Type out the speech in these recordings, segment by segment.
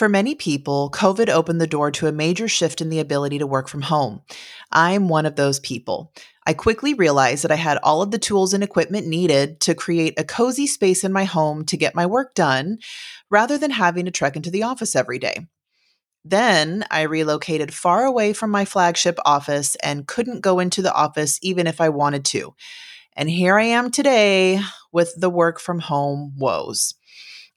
For many people, COVID opened the door to a major shift in the ability to work from home. I'm one of those people. I quickly realized that I had all of the tools and equipment needed to create a cozy space in my home to get my work done, rather than having to trek into the office every day. Then I relocated far away from my flagship office and couldn't go into the office even if I wanted to. And here I am today with the work from home woes.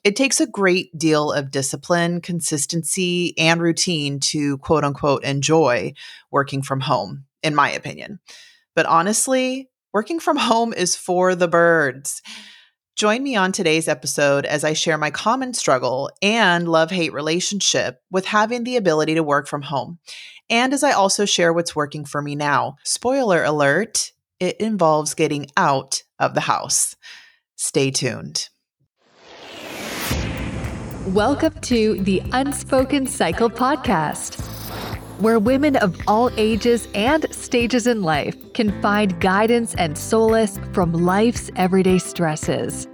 It takes a great deal of discipline, consistency, and routine to quote unquote enjoy working from home, in my opinion. But honestly, working from home is for the birds. Join me on today's episode as I share my common struggle and love-hate relationship with having the ability to work from home, and as I also share what's working for me now. Spoiler alert, it involves getting out of the house. Stay tuned. Welcome to the Unspoken Cycle podcast, where women of all ages and stages in life can find guidance and solace from life's everyday stresses.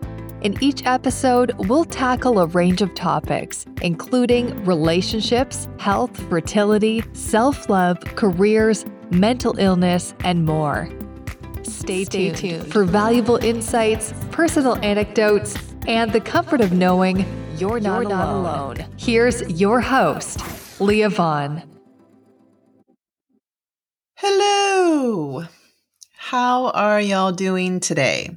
In each episode, we'll tackle a range of topics, including relationships, health, fertility, self-love, careers, mental illness, and more. Stay tuned for valuable insights, personal anecdotes, and the comfort of knowing you're not alone. Here's your host, Leah Vaughn. Hello! How are y'all doing today?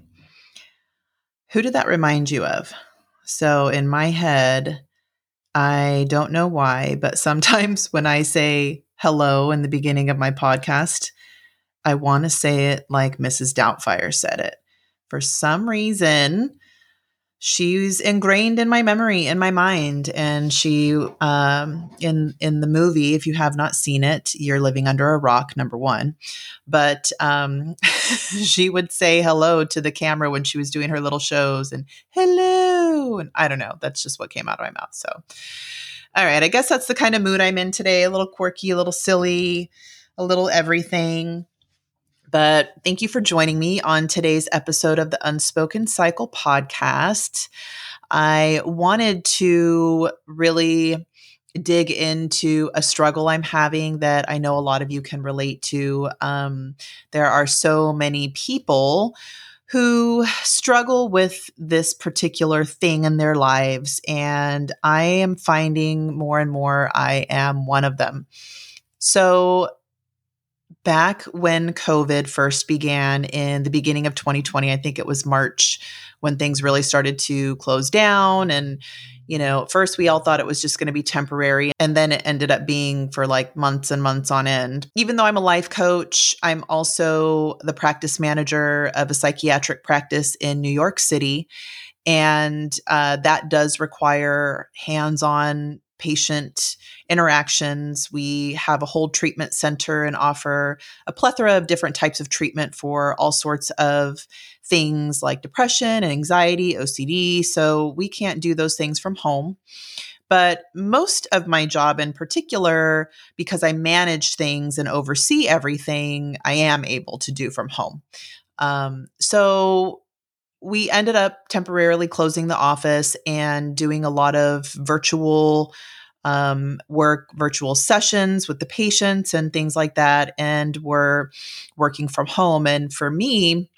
Who did that remind you of? So in my head, I don't know why, but sometimes when I say hello in the beginning of my podcast, I want to say it like Mrs. Doubtfire said it. For some reason, she's ingrained in my memory, in my mind, and she, in the movie, if you have not seen it, you're living under a rock, number one, but she would say hello to the camera when she was doing her little shows, and hello, and I don't know, that's just what came out of my mouth, so, all right, I guess that's the kind of mood I'm in today, a little quirky, a little silly, a little everything. But thank you for joining me on today's episode of the Unspoken Cycle podcast. I wanted to really dig into a struggle I'm having that I know a lot of you can relate to. There are so many people who struggle with this particular thing in their lives, and I am finding more and more I am one of them. So back when COVID first began in the beginning of 2020, I think it was March, when things really started to close down. And, you know, at first we all thought it was just going to be temporary. And then it ended up being for like months and months on end. Even though I'm a life coach, I'm also the practice manager of a psychiatric practice in New York City. And that does require hands-on patient interactions. We have a whole treatment center and offer a plethora of different types of treatment for all sorts of things like depression and anxiety, OCD. So we can't do those things from home. But most of my job in particular, because I manage things and oversee everything, I am able to do from home. So we ended up temporarily closing the office and doing a lot of virtual work, virtual sessions with the patients and things like that. And we're working from home. And for me,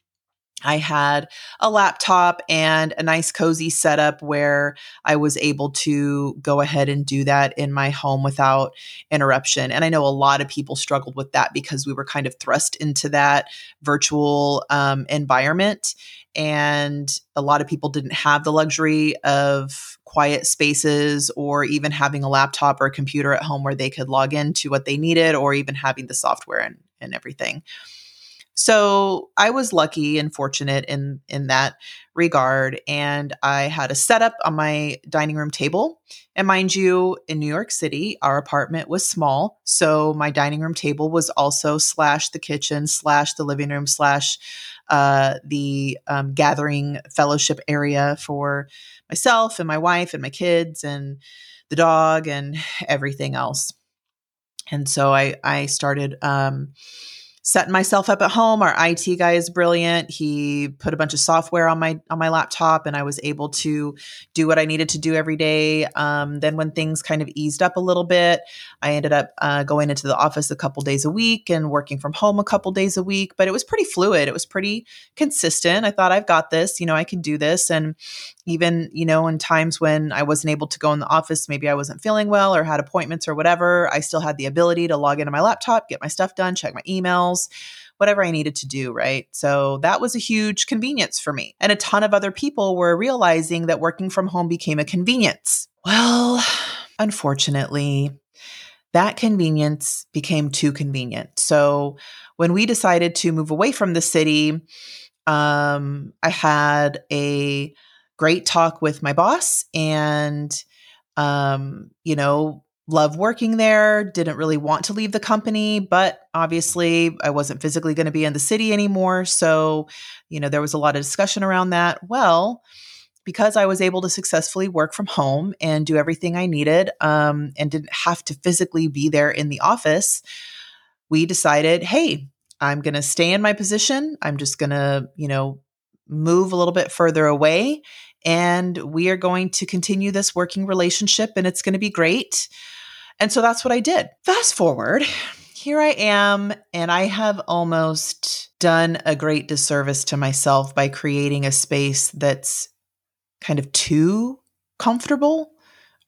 I had a laptop and a nice cozy setup where I was able to go ahead and do that in my home without interruption. And I know a lot of people struggled with that because we were kind of thrust into that virtual environment. And a lot of people didn't have the luxury of quiet spaces or even having a laptop or a computer at home where they could log into what they needed or even having the software and everything. So I was lucky and fortunate in that regard. And I had a setup on my dining room table. And mind you, in New York City, our apartment was small. So my dining room table was also / the kitchen, / the living room, / the gathering fellowship area for myself and my wife and my kids and the dog and everything else. And so I started setting myself up at home. Our IT guy is brilliant. He put a bunch of software on my laptop, and I was able to do what I needed to do every day. Then when things kind of eased up a little bit, I ended up going into the office a couple days a week and working from home a couple days a week, but it was pretty fluid. It was pretty consistent. I thought, I've got this, I can do this. And even, in times when I wasn't able to go in the office, maybe I wasn't feeling well or had appointments or whatever, I still had the ability to log into my laptop, get my stuff done, check my emails, whatever I needed to do, right? So that was a huge convenience for me. And a ton of other people were realizing that working from home became a convenience. Well, unfortunately, that convenience became too convenient. So when we decided to move away from the city, I had a great talk with my boss and, love working there, didn't really want to leave the company, but obviously I wasn't physically going to be in the city anymore. So, there was a lot of discussion around that. Well, because I was able to successfully work from home and do everything I needed, and didn't have to physically be there in the office, we decided, hey, I'm going to stay in my position. I'm just going to, move a little bit further away, and we are going to continue this working relationship, and it's going to be great. And so that's what I did. Fast forward, here I am, and I have almost done a great disservice to myself by creating a space that's kind of too comfortable.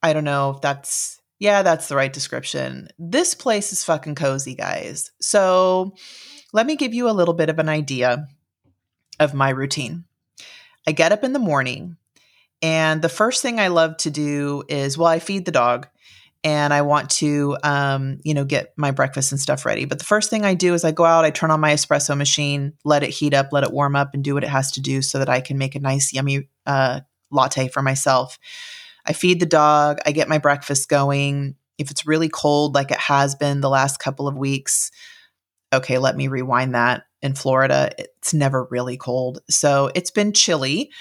I don't know if that's the right description. This place is fucking cozy, guys. So let me give you a little bit of an idea of my routine. I get up in the morning, and the first thing I love to do is, I feed the dog, and I want to, get my breakfast and stuff ready. But the first thing I do is I go out, I turn on my espresso machine, let it heat up, let it warm up, and do what it has to do so that I can make a nice, yummy latte for myself. I feed the dog, I get my breakfast going. If it's really cold, like it has been the last couple of weeks, okay, let me rewind that. In Florida, it's never really cold. So it's been chilly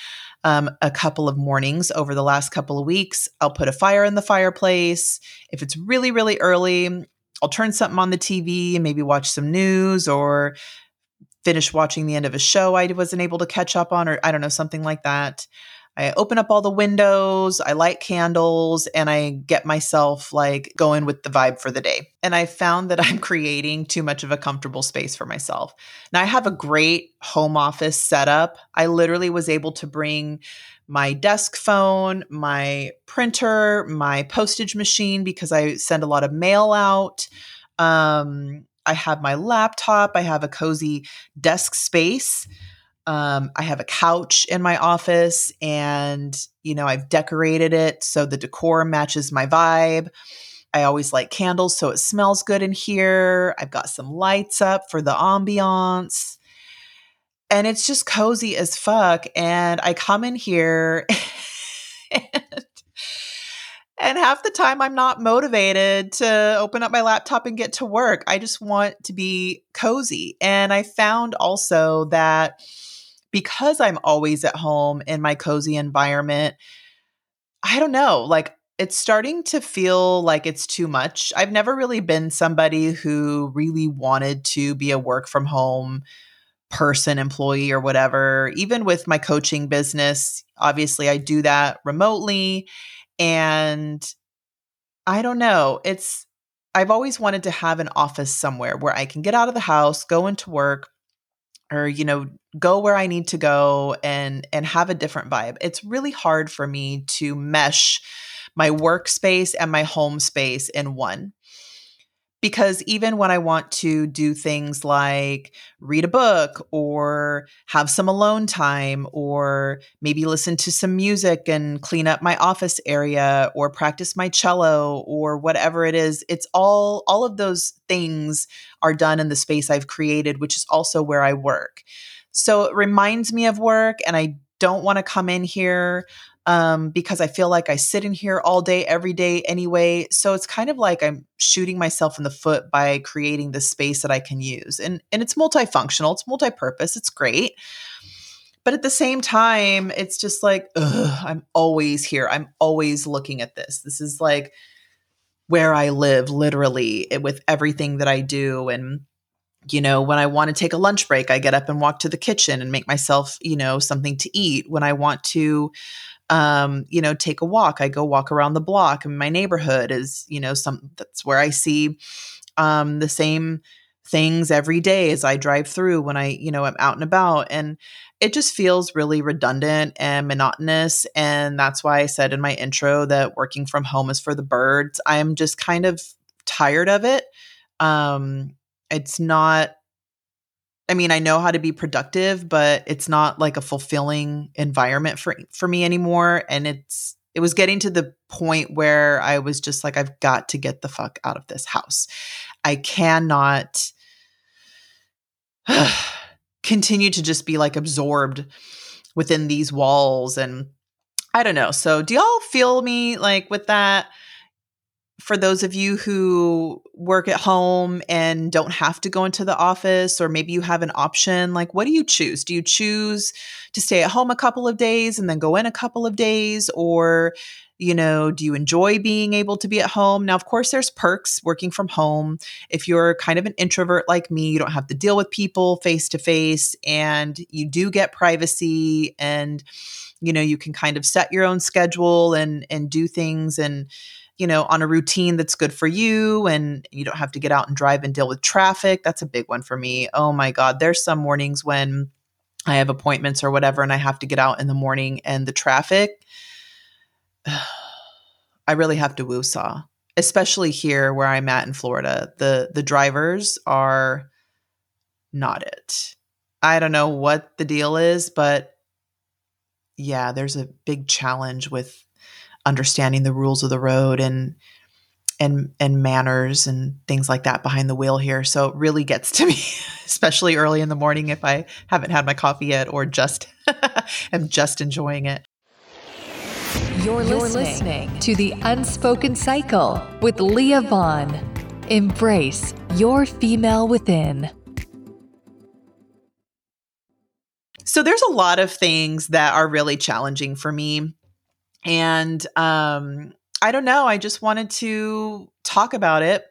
a couple of mornings over the last couple of weeks. I'll put a fire in the fireplace. If it's really, really early, I'll turn something on the TV and maybe watch some news or finish watching the end of a show I wasn't able to catch up on, or I don't know, something like that. I open up all the windows, I light candles, and I get myself going with the vibe for the day. And I found that I'm creating too much of a comfortable space for myself. Now, I have a great home office setup. I literally was able to bring my desk phone, my printer, my postage machine, because I send a lot of mail out. I have my laptop. I have a cozy desk space. I have a couch in my office, and, I've decorated it so the decor matches my vibe. I always light candles so it smells good in here. I've got some lights up for the ambiance, and it's just cozy as fuck. And I come in here and half the time I'm not motivated to open up my laptop and get to work. I just want to be cozy. And I found also that because I'm always at home in my cozy environment, I don't know, it's starting to feel like it's too much. I've never really been somebody who really wanted to be a work from home person, employee, or whatever. Even with my coaching business, obviously I do that remotely. And I don't know, I've always wanted to have an office somewhere where I can get out of the house, go into work, or, go where I need to go and have a different vibe. It's really hard for me to mesh my workspace and my home space in one. Because even when I want to do things like read a book or have some alone time or maybe listen to some music and clean up my office area or practice my cello or whatever it is, it's all of those things are done in the space I've created, which is also where I work. So it reminds me of work, and I don't want to come in here because I feel like I sit in here all day, every day anyway. So it's kind of like I'm shooting myself in the foot by creating this space that I can use. And it's multifunctional, it's multi-purpose, it's great. But at the same time, it's just I'm always here. I'm always looking at this. This is where I live, literally, with everything that I do. And You know, when I want to take a lunch break, I get up and walk to the kitchen and make myself, you know, something to eat. When I want to, you know, take a walk, I go walk around the block, and my neighborhood is, you know, that's where I see the same things every day as I drive through when I, you know, I'm out and about. And it just feels really redundant and monotonous. And that's why I said in my intro that working from home is for the birds. I'm just kind of tired of it. It's not, I mean, I know how to be productive, but it's not like a fulfilling environment for me anymore. And it was getting to the point where I was just like, I've got to get the fuck out of this house. I cannot continue to just be like absorbed within these walls. And I don't know. So do y'all feel me like with that? For those of you who work at home and don't have to go into the office, or maybe you have an option, like what do you choose? Do you choose to stay at home a couple of days and then go in a couple of days? Or, you know, do you enjoy being able to be at home? Now, of course, there's perks working from home. If you're kind of an introvert like me, you don't have to deal with people face to face, and you do get privacy, and, you know, you can kind of set your own schedule and do things and, you know, on a routine that's good for you, and you don't have to get out and drive and deal with traffic. That's a big one for me. Oh my God. There's some mornings when I have appointments or whatever, and I have to get out in the morning, and the traffic, I really have to woo-saw, especially here where I'm at in Florida. The drivers are not it. I don't know what the deal is, but yeah, there's a big challenge with understanding the rules of the road and manners and things like that behind the wheel here. So it really gets to me, especially early in the morning if I haven't had my coffee yet or just am just enjoying it. You're listening to The Unspoken Cycle with Leah Vaughn. Embrace your female within. So there's a lot of things that are really challenging for me. And I don't know, I just wanted to talk about it,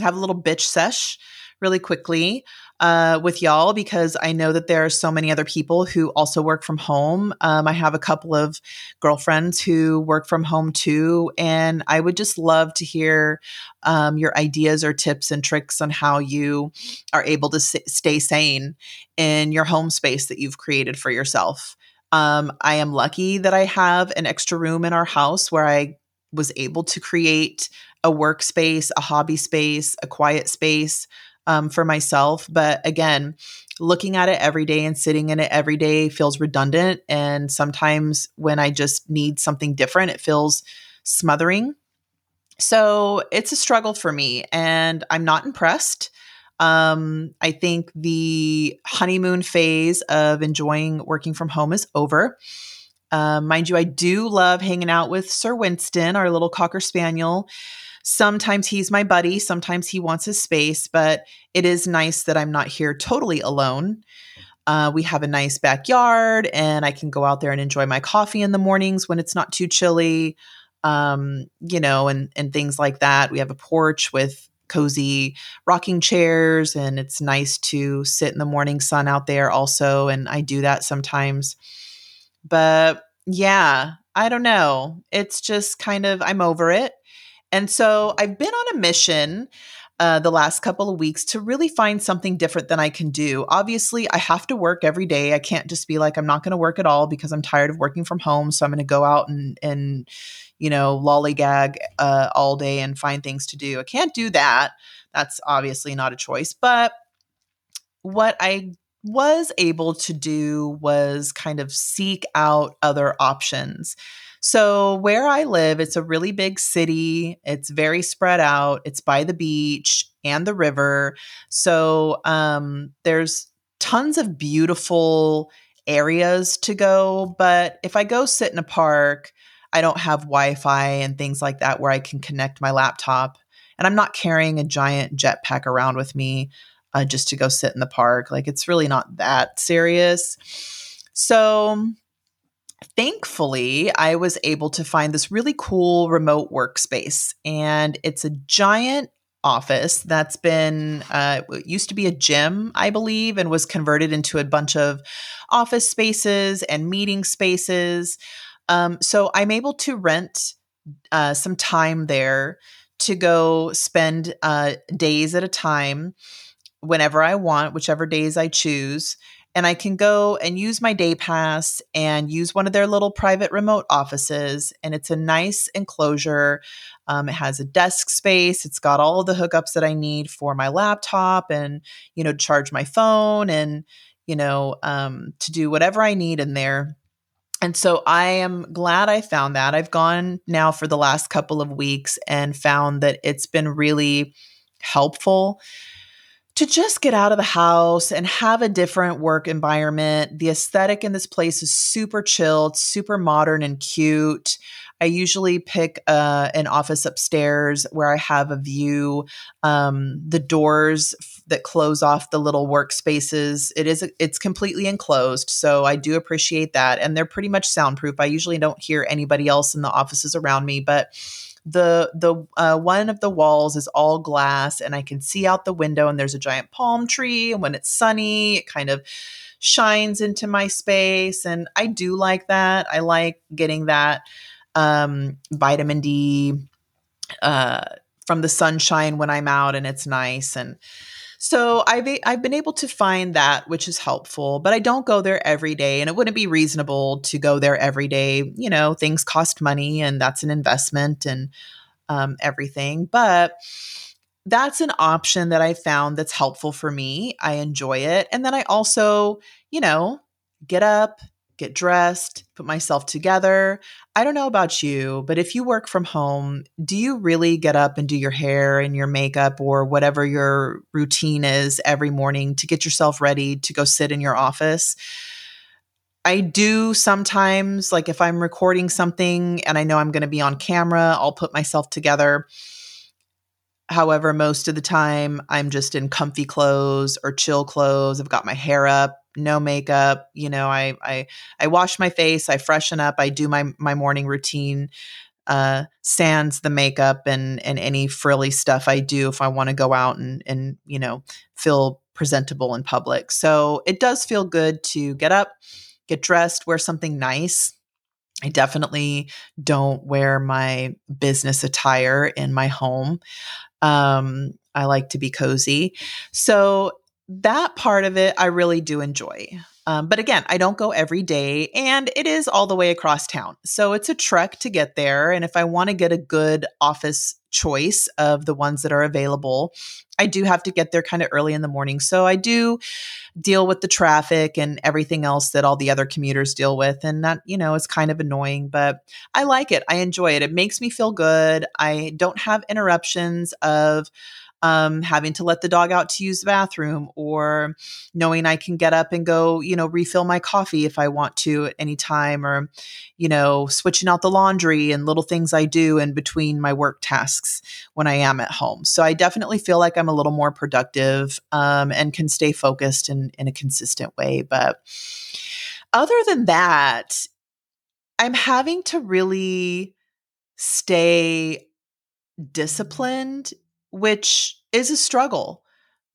have a little bitch sesh really quickly with y'all, because I know that there are so many other people who also work from home. I have a couple of girlfriends who work from home too. And I would just love to hear your ideas or tips and tricks on how you are able to stay sane in your home space that you've created for yourself. I am lucky that I have an extra room in our house where I was able to create a workspace, a hobby space, a quiet space for myself. But again, looking at it every day and sitting in it every day feels redundant. And sometimes when I just need something different, it feels smothering. So it's a struggle for me, and I'm not impressed. I think the honeymoon phase of enjoying working from home is over. Mind you, I do love hanging out with Sir Winston, our little Cocker Spaniel. Sometimes he's my buddy. Sometimes he wants his space, but it is nice that I'm not here totally alone. We have a nice backyard, and I can go out there and enjoy my coffee in the mornings when it's not too chilly, you know, and things like that. We have a porch with cozy rocking chairs, and it's nice to sit in the morning sun out there also. And I do that sometimes, but yeah, I don't know. It's just kind of, I'm over it. And so I've been on a mission the last couple of weeks to really find something different than I can do. Obviously, I have to work every day. I can't just be like, I'm not going to work at all because I'm tired of working from home. So I'm going to go out and you know, lollygag all day and find things to do. I can't do that. That's obviously not a choice. But what I was able to do was kind of seek out other options. So where I live, it's a really big city. It's very spread out. It's by the beach and the river. So there's tons of beautiful areas to go. But if I go sit in a park, I don't have Wi-Fi and things like that where I can connect my laptop. And I'm not carrying a giant jetpack around with me just to go sit in the park. Like, it's really not that serious. So thankfully, I was able to find this really cool remote workspace, and it's a giant office that's been, it used to be a gym, I believe, and was converted into a bunch of office spaces and meeting spaces. So I'm able to rent some time there to go spend days at a time whenever I want, whichever days I choose. And I can go and use my day pass and use one of their little private remote offices. And it's a nice enclosure. It has a desk space. It's got all the hookups that I need for my laptop and, you know, charge my phone and, you know, to do whatever I need in there. And so I am glad I found that. I've gone now for the last couple of weeks and found that it's been really helpful to just get out of the house and have a different work environment. The aesthetic in this place is super chilled, super modern and cute. I usually pick an office upstairs where I have a view. The doors that close off the little workspaces, it's completely enclosed. So I do appreciate that. And they're pretty much soundproof. I usually don't hear anybody else in the offices around me, but the one of the walls is all glass and I can see out the window and there's a giant palm tree. And when it's sunny, it kind of shines into my space. And I do like that. I like getting that vitamin D from the sunshine when I'm out and it's nice. And so I've been able to find that, which is helpful, but I don't go there every day, and it wouldn't be reasonable to go there every day. You know, things cost money and that's an investment and everything, but that's an option that I found that's helpful for me. I enjoy it. And then I also, you know, get up, get dressed, put myself together. I don't know about you, but if you work from home, do you really get up and do your hair and your makeup or whatever your routine is every morning to get yourself ready to go sit in your office? I do sometimes, like if I'm recording something and I know I'm going to be on camera, I'll put myself together. However, most of the time I'm just in comfy clothes or chill clothes. I've got my hair up, no makeup. You know, I wash my face, I freshen up, I do my morning routine, sans the makeup and any frilly stuff I do if I want to go out and, you know, feel presentable in public. So it does feel good to get up, get dressed, wear something nice. I definitely don't wear my business attire in my home. I like to be cozy. So that part of it, I really do enjoy. But again, I don't go every day and it is all the way across town. So it's a trek to get there. And if I want to get a good office choice of the ones that are available, I do have to get there kind of early in the morning. So I do deal with the traffic and everything else that all the other commuters deal with. And that, you know, it's kind of annoying, but I like it. I enjoy it. It makes me feel good. I don't have interruptions of having to let the dog out to use the bathroom or knowing I can get up and go, you know, refill my coffee if I want to at any time or, you know, switching out the laundry and little things I do in between my work tasks when I am at home. So I definitely feel like I'm a little more productive, and can stay focused in a consistent way. But other than that, I'm having to really stay disciplined, which is a struggle.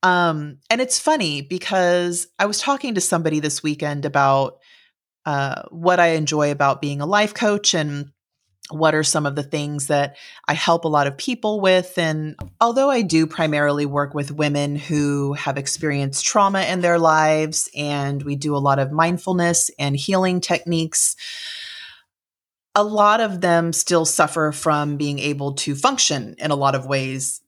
And it's funny because I was talking to somebody this weekend about what I enjoy about being a life coach and what are some of the things that I help a lot of people with. And although I do primarily work with women who have experienced trauma in their lives, and we do a lot of mindfulness and healing techniques, a lot of them still suffer from being able to function in a lot of ways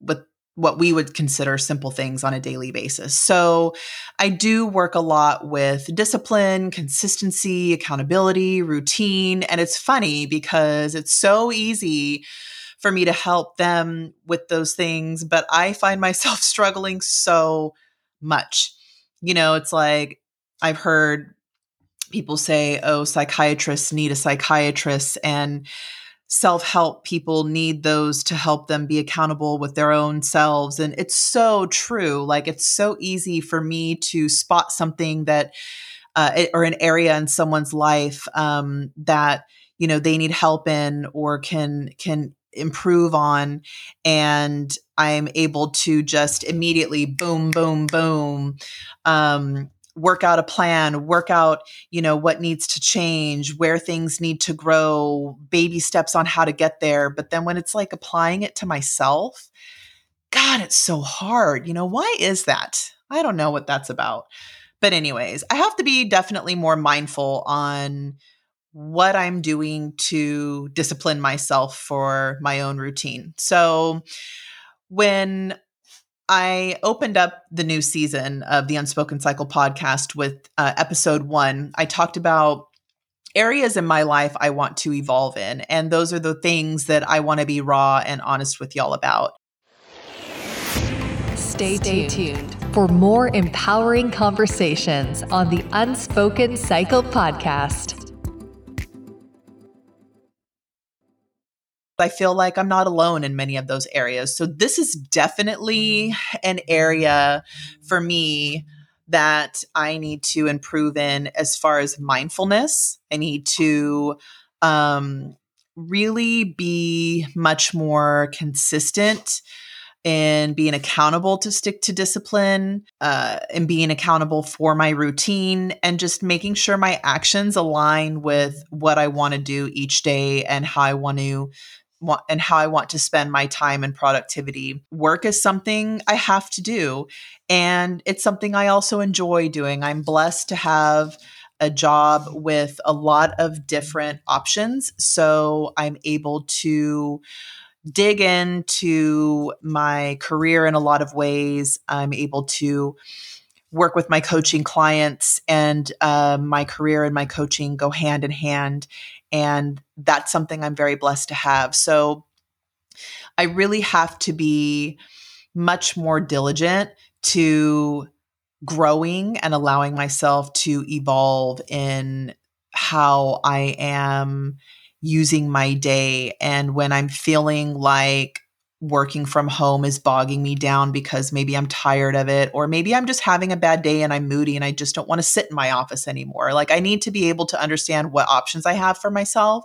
with what we would consider simple things on a daily basis. So I do work a lot with discipline, consistency, accountability, routine. And it's funny because it's so easy for me to help them with those things, but I find myself struggling so much. You know, it's like I've heard people say, oh, psychiatrists need a psychiatrist, and self-help people need those to help them be accountable with their own selves. And it's so true. Like, it's so easy for me to spot something that, or an area in someone's life, that, you know, they need help in, or can improve on. And I'm able to just immediately boom, work out a plan, work out, you know, what needs to change, where things need to grow, baby steps on how to get there. But then when it's like applying it to myself, God, it's so hard. You know, why is that? I don't know what that's about. But anyways, I have to be definitely more mindful on what I'm doing to discipline myself for my own routine. So when I opened up the new season of the Unspoken Cycle podcast with episode 1, I talked about areas in my life I want to evolve in. And those are the things that I want to be raw and honest with y'all about. Stay tuned for more empowering conversations on the Unspoken Cycle podcast. I feel like I'm not alone in many of those areas. So this is definitely an area for me that I need to improve in as far as mindfulness. I need to really be much more consistent in being accountable to stick to discipline and being accountable for my routine and just making sure my actions align with what I want to do each day and how I want to spend my time and productivity. Work is something I have to do, and it's something I also enjoy doing. I'm blessed to have a job with a lot of different options, so I'm able to dig into my career in a lot of ways. I'm able to work with my coaching clients, and my career and my coaching go hand in hand. And that's something I'm very blessed to have. So I really have to be much more diligent to growing and allowing myself to evolve in how I am using my day. And when I'm feeling like working from home is bogging me down because maybe I'm tired of it, or maybe I'm just having a bad day and I'm moody and I just don't want to sit in my office anymore. Like, I need to be able to understand what options I have for myself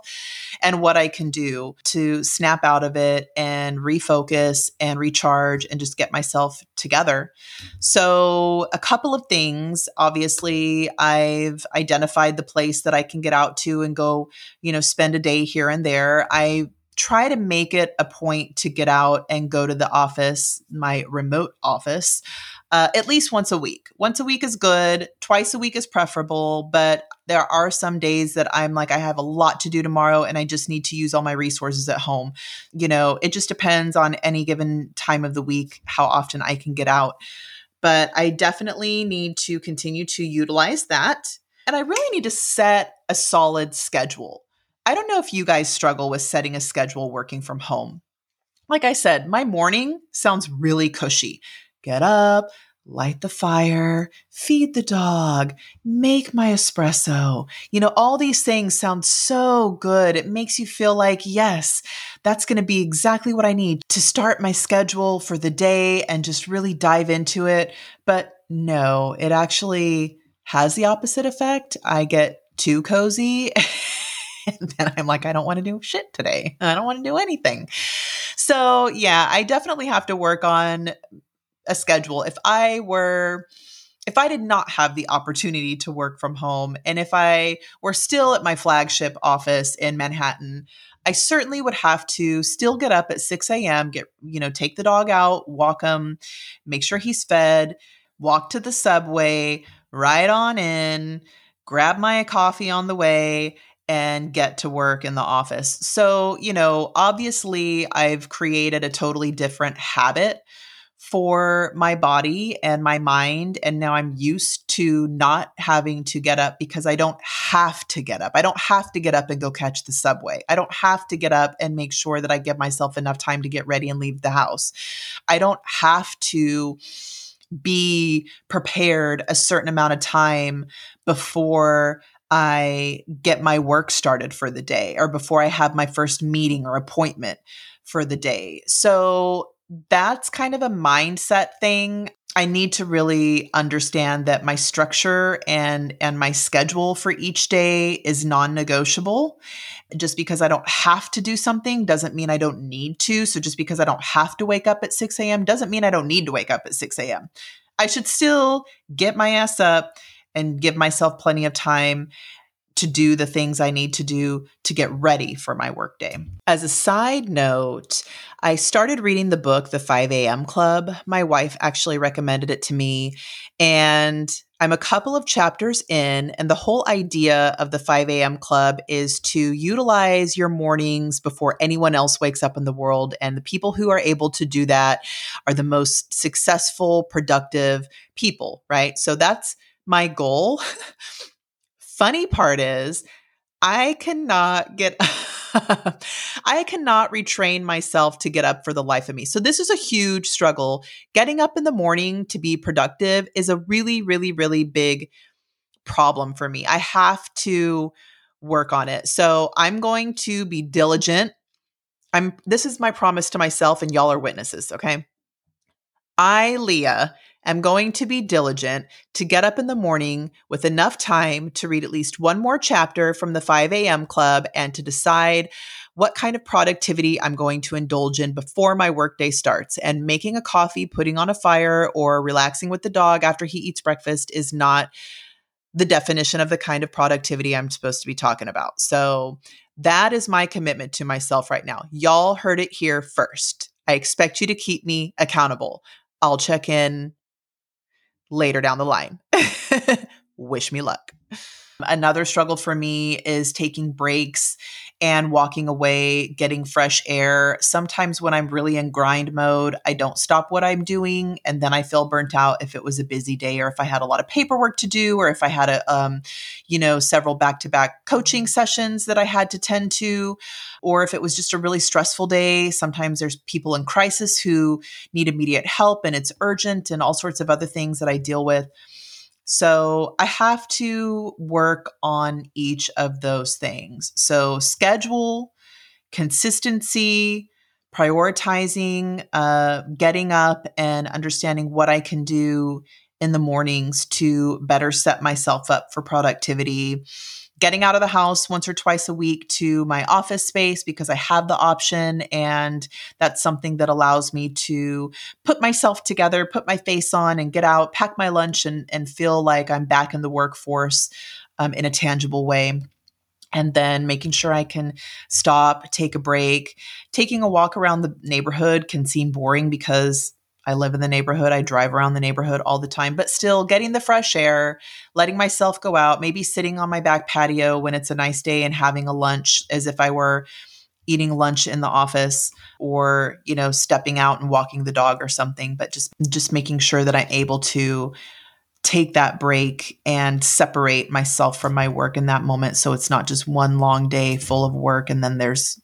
and what I can do to snap out of it and refocus and recharge and just get myself together. So a couple of things, obviously I've identified the place that I can get out to and go, you know, spend a day here and there. I try to make it a point to get out and go to the office, my remote office, at least once a week. Once a week is good. Twice a week is preferable. But there are some days that I'm like, I have a lot to do tomorrow and I just need to use all my resources at home. You know, it just depends on any given time of the week, how often I can get out. But I definitely need to continue to utilize that. And I really need to set a solid schedule. I don't know if you guys struggle with setting a schedule working from home. Like I said, my morning sounds really cushy. Get up, light the fire, feed the dog, make my espresso. You know, all these things sound so good. It makes you feel like, yes, that's going to be exactly what I need to start my schedule for the day and just really dive into it. But no, it actually has the opposite effect. I get too cozy. And then I'm like, I don't want to do shit today. I don't want to do anything. So yeah, I definitely have to work on a schedule. If I did not have the opportunity to work from home, and if I were still at my flagship office in Manhattan, I certainly would have to still get up at 6 a.m., take the dog out, walk him, make sure he's fed, walk to the subway, ride on in, grab my coffee on the way, and get to work in the office. So, you know, obviously I've created a totally different habit for my body and my mind. And now I'm used to not having to get up because I don't have to get up. I don't have to get up and go catch the subway. I don't have to get up and make sure that I give myself enough time to get ready and leave the house. I don't have to be prepared a certain amount of time before I get my work started for the day, or before I have my first meeting or appointment for the day. So that's kind of a mindset thing. I need to really understand that my structure and my schedule for each day is non-negotiable. Just because I don't have to do something doesn't mean I don't need to. So just because I don't have to wake up at 6 a.m. doesn't mean I don't need to wake up at 6 a.m. I should still get my ass up and give myself plenty of time to do the things I need to do to get ready for my workday. As a side note, I started reading the book, The 5 a.m. Club. My wife actually recommended it to me. And I'm a couple of chapters in, and the whole idea of the 5 a.m. club is to utilize your mornings before anyone else wakes up in the world. And the people who are able to do that are the most successful, productive people, right? So that's my goal. Funny part is I cannot retrain myself to get up for the life of me. So this is a huge struggle. Getting up in the morning to be productive is a really, really, really big problem for me. I have to work on it. So I'm going to be diligent. This is my promise to myself, and y'all are witnesses, okay? I, Leah, I'm going to be diligent to get up in the morning with enough time to read at least one more chapter from the 5 a.m. club and to decide what kind of productivity I'm going to indulge in before my workday starts. And making a coffee, putting on a fire, or relaxing with the dog after he eats breakfast is not the definition of the kind of productivity I'm supposed to be talking about. So that is my commitment to myself right now. Y'all heard it here first. I expect you to keep me accountable. I'll check in later down the line. Wish me luck. Another struggle for me is taking breaks and walking away, getting fresh air. Sometimes when I'm really in grind mode, I don't stop what I'm doing. And then I feel burnt out if it was a busy day or if I had a lot of paperwork to do, or if I had several back-to-back coaching sessions that I had to tend to, or if it was just a really stressful day. Sometimes there's people in crisis who need immediate help and it's urgent and all sorts of other things that I deal with. So I have to work on each of those things. So schedule, consistency, prioritizing, getting up and understanding what I can do in the mornings to better set myself up for productivity, getting out of the house once or twice a week to my office space because I have the option. And that's something that allows me to put myself together, put my face on and get out, pack my lunch and feel like I'm back in the workforce in a tangible way. And then making sure I can stop, take a break. Taking a walk around the neighborhood can seem boring because I live in the neighborhood. I drive around the neighborhood all the time, but still getting the fresh air, letting myself go out, maybe sitting on my back patio when it's a nice day and having a lunch as if I were eating lunch in the office, or, stepping out and walking the dog or something, but just making sure that I'm able to take that break and separate myself from my work in that moment. So it's not just one long day full of work and then there's,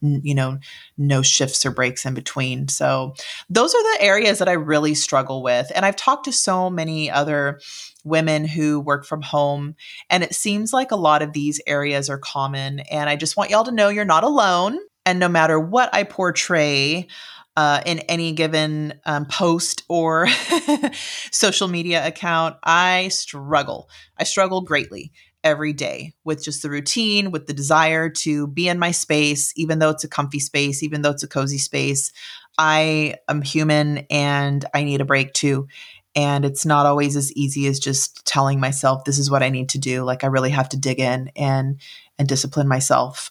no shifts or breaks in between. So those are the areas that I really struggle with. And I've talked to so many other women who work from home, and it seems like a lot of these areas are common. And I just want y'all to know you're not alone. And no matter what I portray, in any given post or social media account, I struggle greatly every day with just the routine, with the desire to be in my space, even though it's a comfy space, even though it's a cozy space. I am human and I need a break too. And it's not always as easy as just telling myself, this is what I need to do. Like I really have to dig in and discipline myself,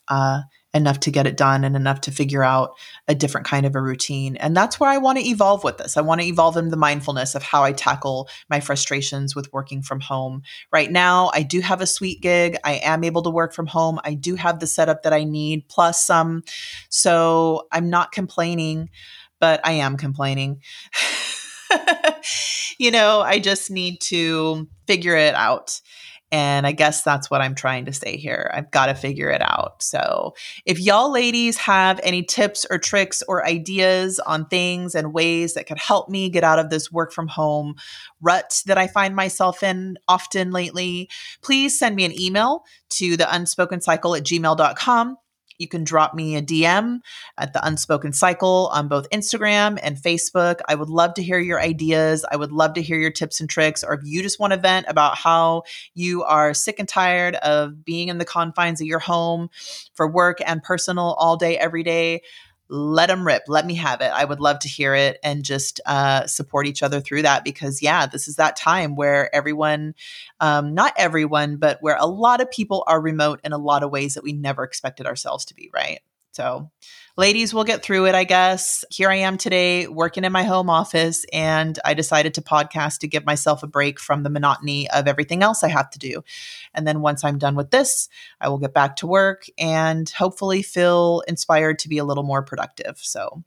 enough to get it done and enough to figure out a different kind of a routine. And that's where I want to evolve with this. I want to evolve in the mindfulness of how I tackle my frustrations with working from home. Right now, I do have a sweet gig. I am able to work from home. I do have the setup that I need, plus some. So I'm not complaining, but I am complaining. I just need to figure it out. And I guess that's what I'm trying to say here. I've got to figure it out. So if y'all ladies have any tips or tricks or ideas on things and ways that could help me get out of this work from home rut that I find myself in often lately, please send me an email to theunspokencycle@gmail.com. You can drop me a DM at The Unspoken Cycle on both Instagram and Facebook. I would love to hear your ideas. I would love to hear your tips and tricks, or if you just want to vent about how you are sick and tired of being in the confines of your home for work and personal all day, every day. Let them rip. Let me have it. I would love to hear it, and just support each other through that, because this is that time where everyone, not everyone, but where a lot of people are remote in a lot of ways that we never expected ourselves to be, right? So ladies, we'll get through it, I guess. Here I am today working in my home office, and I decided to podcast to give myself a break from the monotony of everything else I have to do. And then once I'm done with this, I will get back to work and hopefully feel inspired to be a little more productive. So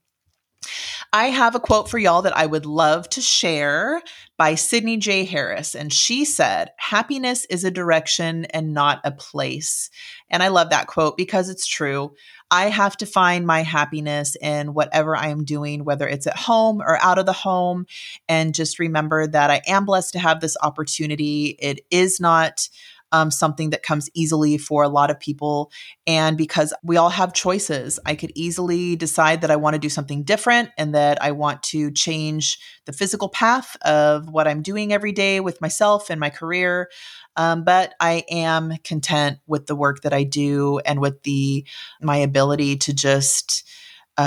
I have a quote for y'all that I would love to share by Sydney J. Harris. And she said, "Happiness is a direction and not a place." And I love that quote because it's true. I have to find my happiness in whatever I am doing, whether it's at home or out of the home. And just remember that I am blessed to have this opportunity. It is not something that comes easily for a lot of people. And because we all have choices, I could easily decide that I want to do something different and that I want to change the physical path of what I'm doing every day with myself and my career. But I am content with the work that I do and with my ability to just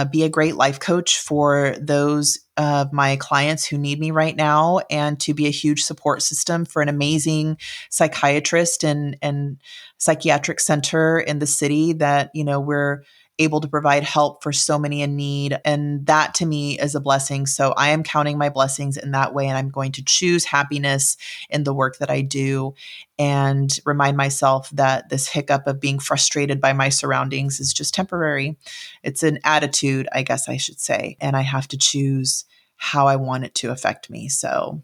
be a great life coach for those of my clients who need me right now, and to be a huge support system for an amazing psychiatrist and psychiatric center in the city that, we're able to provide help for so many in need. And that to me is a blessing. So I am counting my blessings in that way. And I'm going to choose happiness in the work that I do and remind myself that this hiccup of being frustrated by my surroundings is just temporary. It's an attitude, I guess I should say. And I have to choose how I want it to affect me. So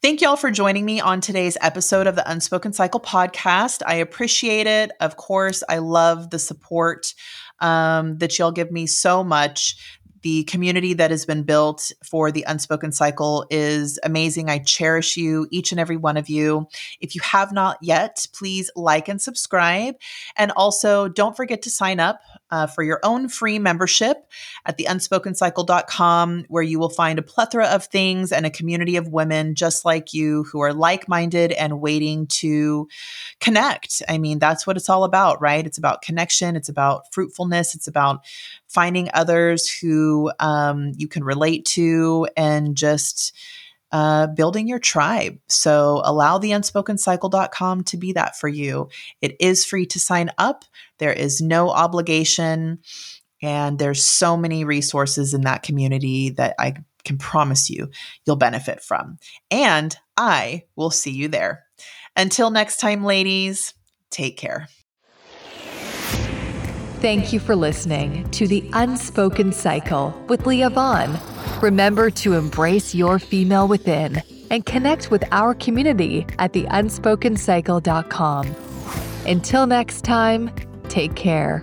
thank y'all for joining me on today's episode of the Unspoken Cycle podcast. I appreciate it. Of course, I love the support that y'all give me so much. The community that has been built for the Unspoken Cycle is amazing. I cherish you, each and every one of you. If you have not yet, please like and subscribe. And also don't forget to sign up for your own free membership at theunspokencycle.com, where you will find a plethora of things and a community of women just like you who are like-minded and waiting to connect. I mean, that's what it's all about, right? It's about connection. It's about fruitfulness. It's about finding others who you can relate to, and just building your tribe. So allow theunspokencycle.com to be that for you. It is free to sign up. There is no obligation. And there's so many resources in that community that I can promise you'll benefit from. And I will see you there. Until next time, ladies, take care. Thank you for listening to The Unspoken Cycle with Leah Vaughn. Remember to embrace your female within and connect with our community at theunspokencycle.com. Until next time, take care.